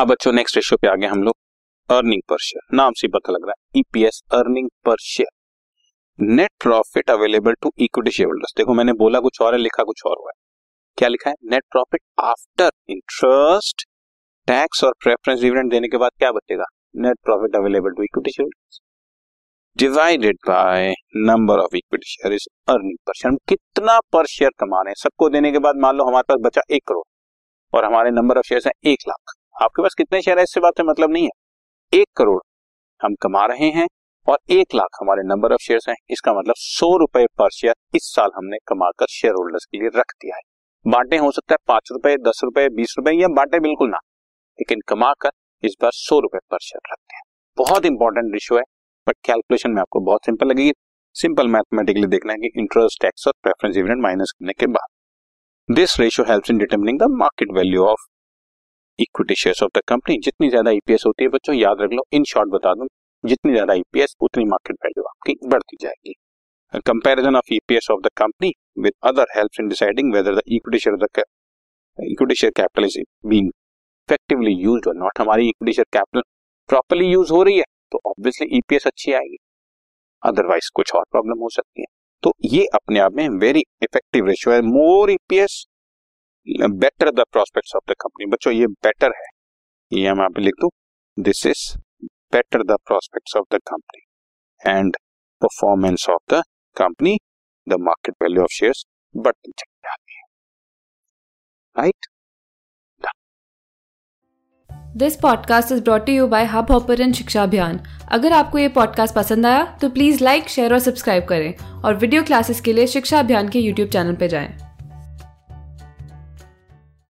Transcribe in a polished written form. अब बच्चों next ratio पे आ गए हम लोग अर्निंग पर शेयर, नाम से पता लग रहा है EPS earning per share, net profit available to equity shareholders. देखो मैंने बोला कुछ और है, लिखा कुछ और हुआ है। क्या लिखा है? Net profit after interest tax और प्रेफरेंस डिविडेंड देने के बाद क्या बचेगा? Net profit available to equity shareholders divided by number of equity share is earning per share. हम कितना पर शेयर कमा रहे हैं सबको देने के बाद, मान लो हमारे पास बचा 1 करोड़ और हमारे नंबर ऑफ शेयर्स हैं 1 लाख। आपके पास कितने शेयर है इससे बात है मतलब नहीं है। 1 करोड़ हम कमा रहे हैं और 1 लाख हमारे नंबर ऑफ शेयर्स हैं, इसका मतलब 100 रुपए पर शेयर इस साल हमने कमाकर शेयर होल्डर्स के लिए रख दिया है। बांटे हो सकता है 5 रुपए, 10 रुपए, 20 रुपए या बांटे बिल्कुल ना, लेकिन कमाकर इस बार 100 रुपए पर शेयर रखते हैं। बहुत इंपॉर्टेंट रेशियो है बट कैलकुलेशन में आपको बहुत सिंपल लगेगी। सिंपल मैथमेटिकली देखना है कि इंटरेस्ट टैक्स और प्रेफरेंस डिविडेंड माइनस करने के बाद this ratio helps in determining the market value of equity shares of the company. जितनी ज्यादा ईपीएस होती है बच्चों याद रख लो, इन शॉर्ट बता दूं, जितनी ज्यादा ईपीएस उतनी मार्केट वैल्यू आपकी बढ़ती जाएगी। Comparison of EPS of the company with other helps in deciding whether the equity share capital is being effectively used और नॉट। हमारी equity share capital properly use हो रही है तो ऑब्वियसली ईपीएस अच्छी आएगी, अदरवाइज कुछ और प्रॉब्लम हो सकती है। तो ये अपने आप में वेरी इफेक्टिव रेशियो है। More EPS better the prospects of the company. बच्चों ये बेटर है, ये हम यहाँ पे लिख दूं, this is better the prospects of the company and performance of the company, the market value of shares बढ़ती चली जाती है। Right, this podcast is brought to you by Hubhopper and Shiksha Abhiyan. अगर आपको ये पॉडकास्ट पसंद आया तो प्लीज़ लाइक, शेयर और सब्सक्राइब करें और वीडियो क्लासेस के लिए शिक्षा अभियान के यूट्यूब चैनल पर जाएं।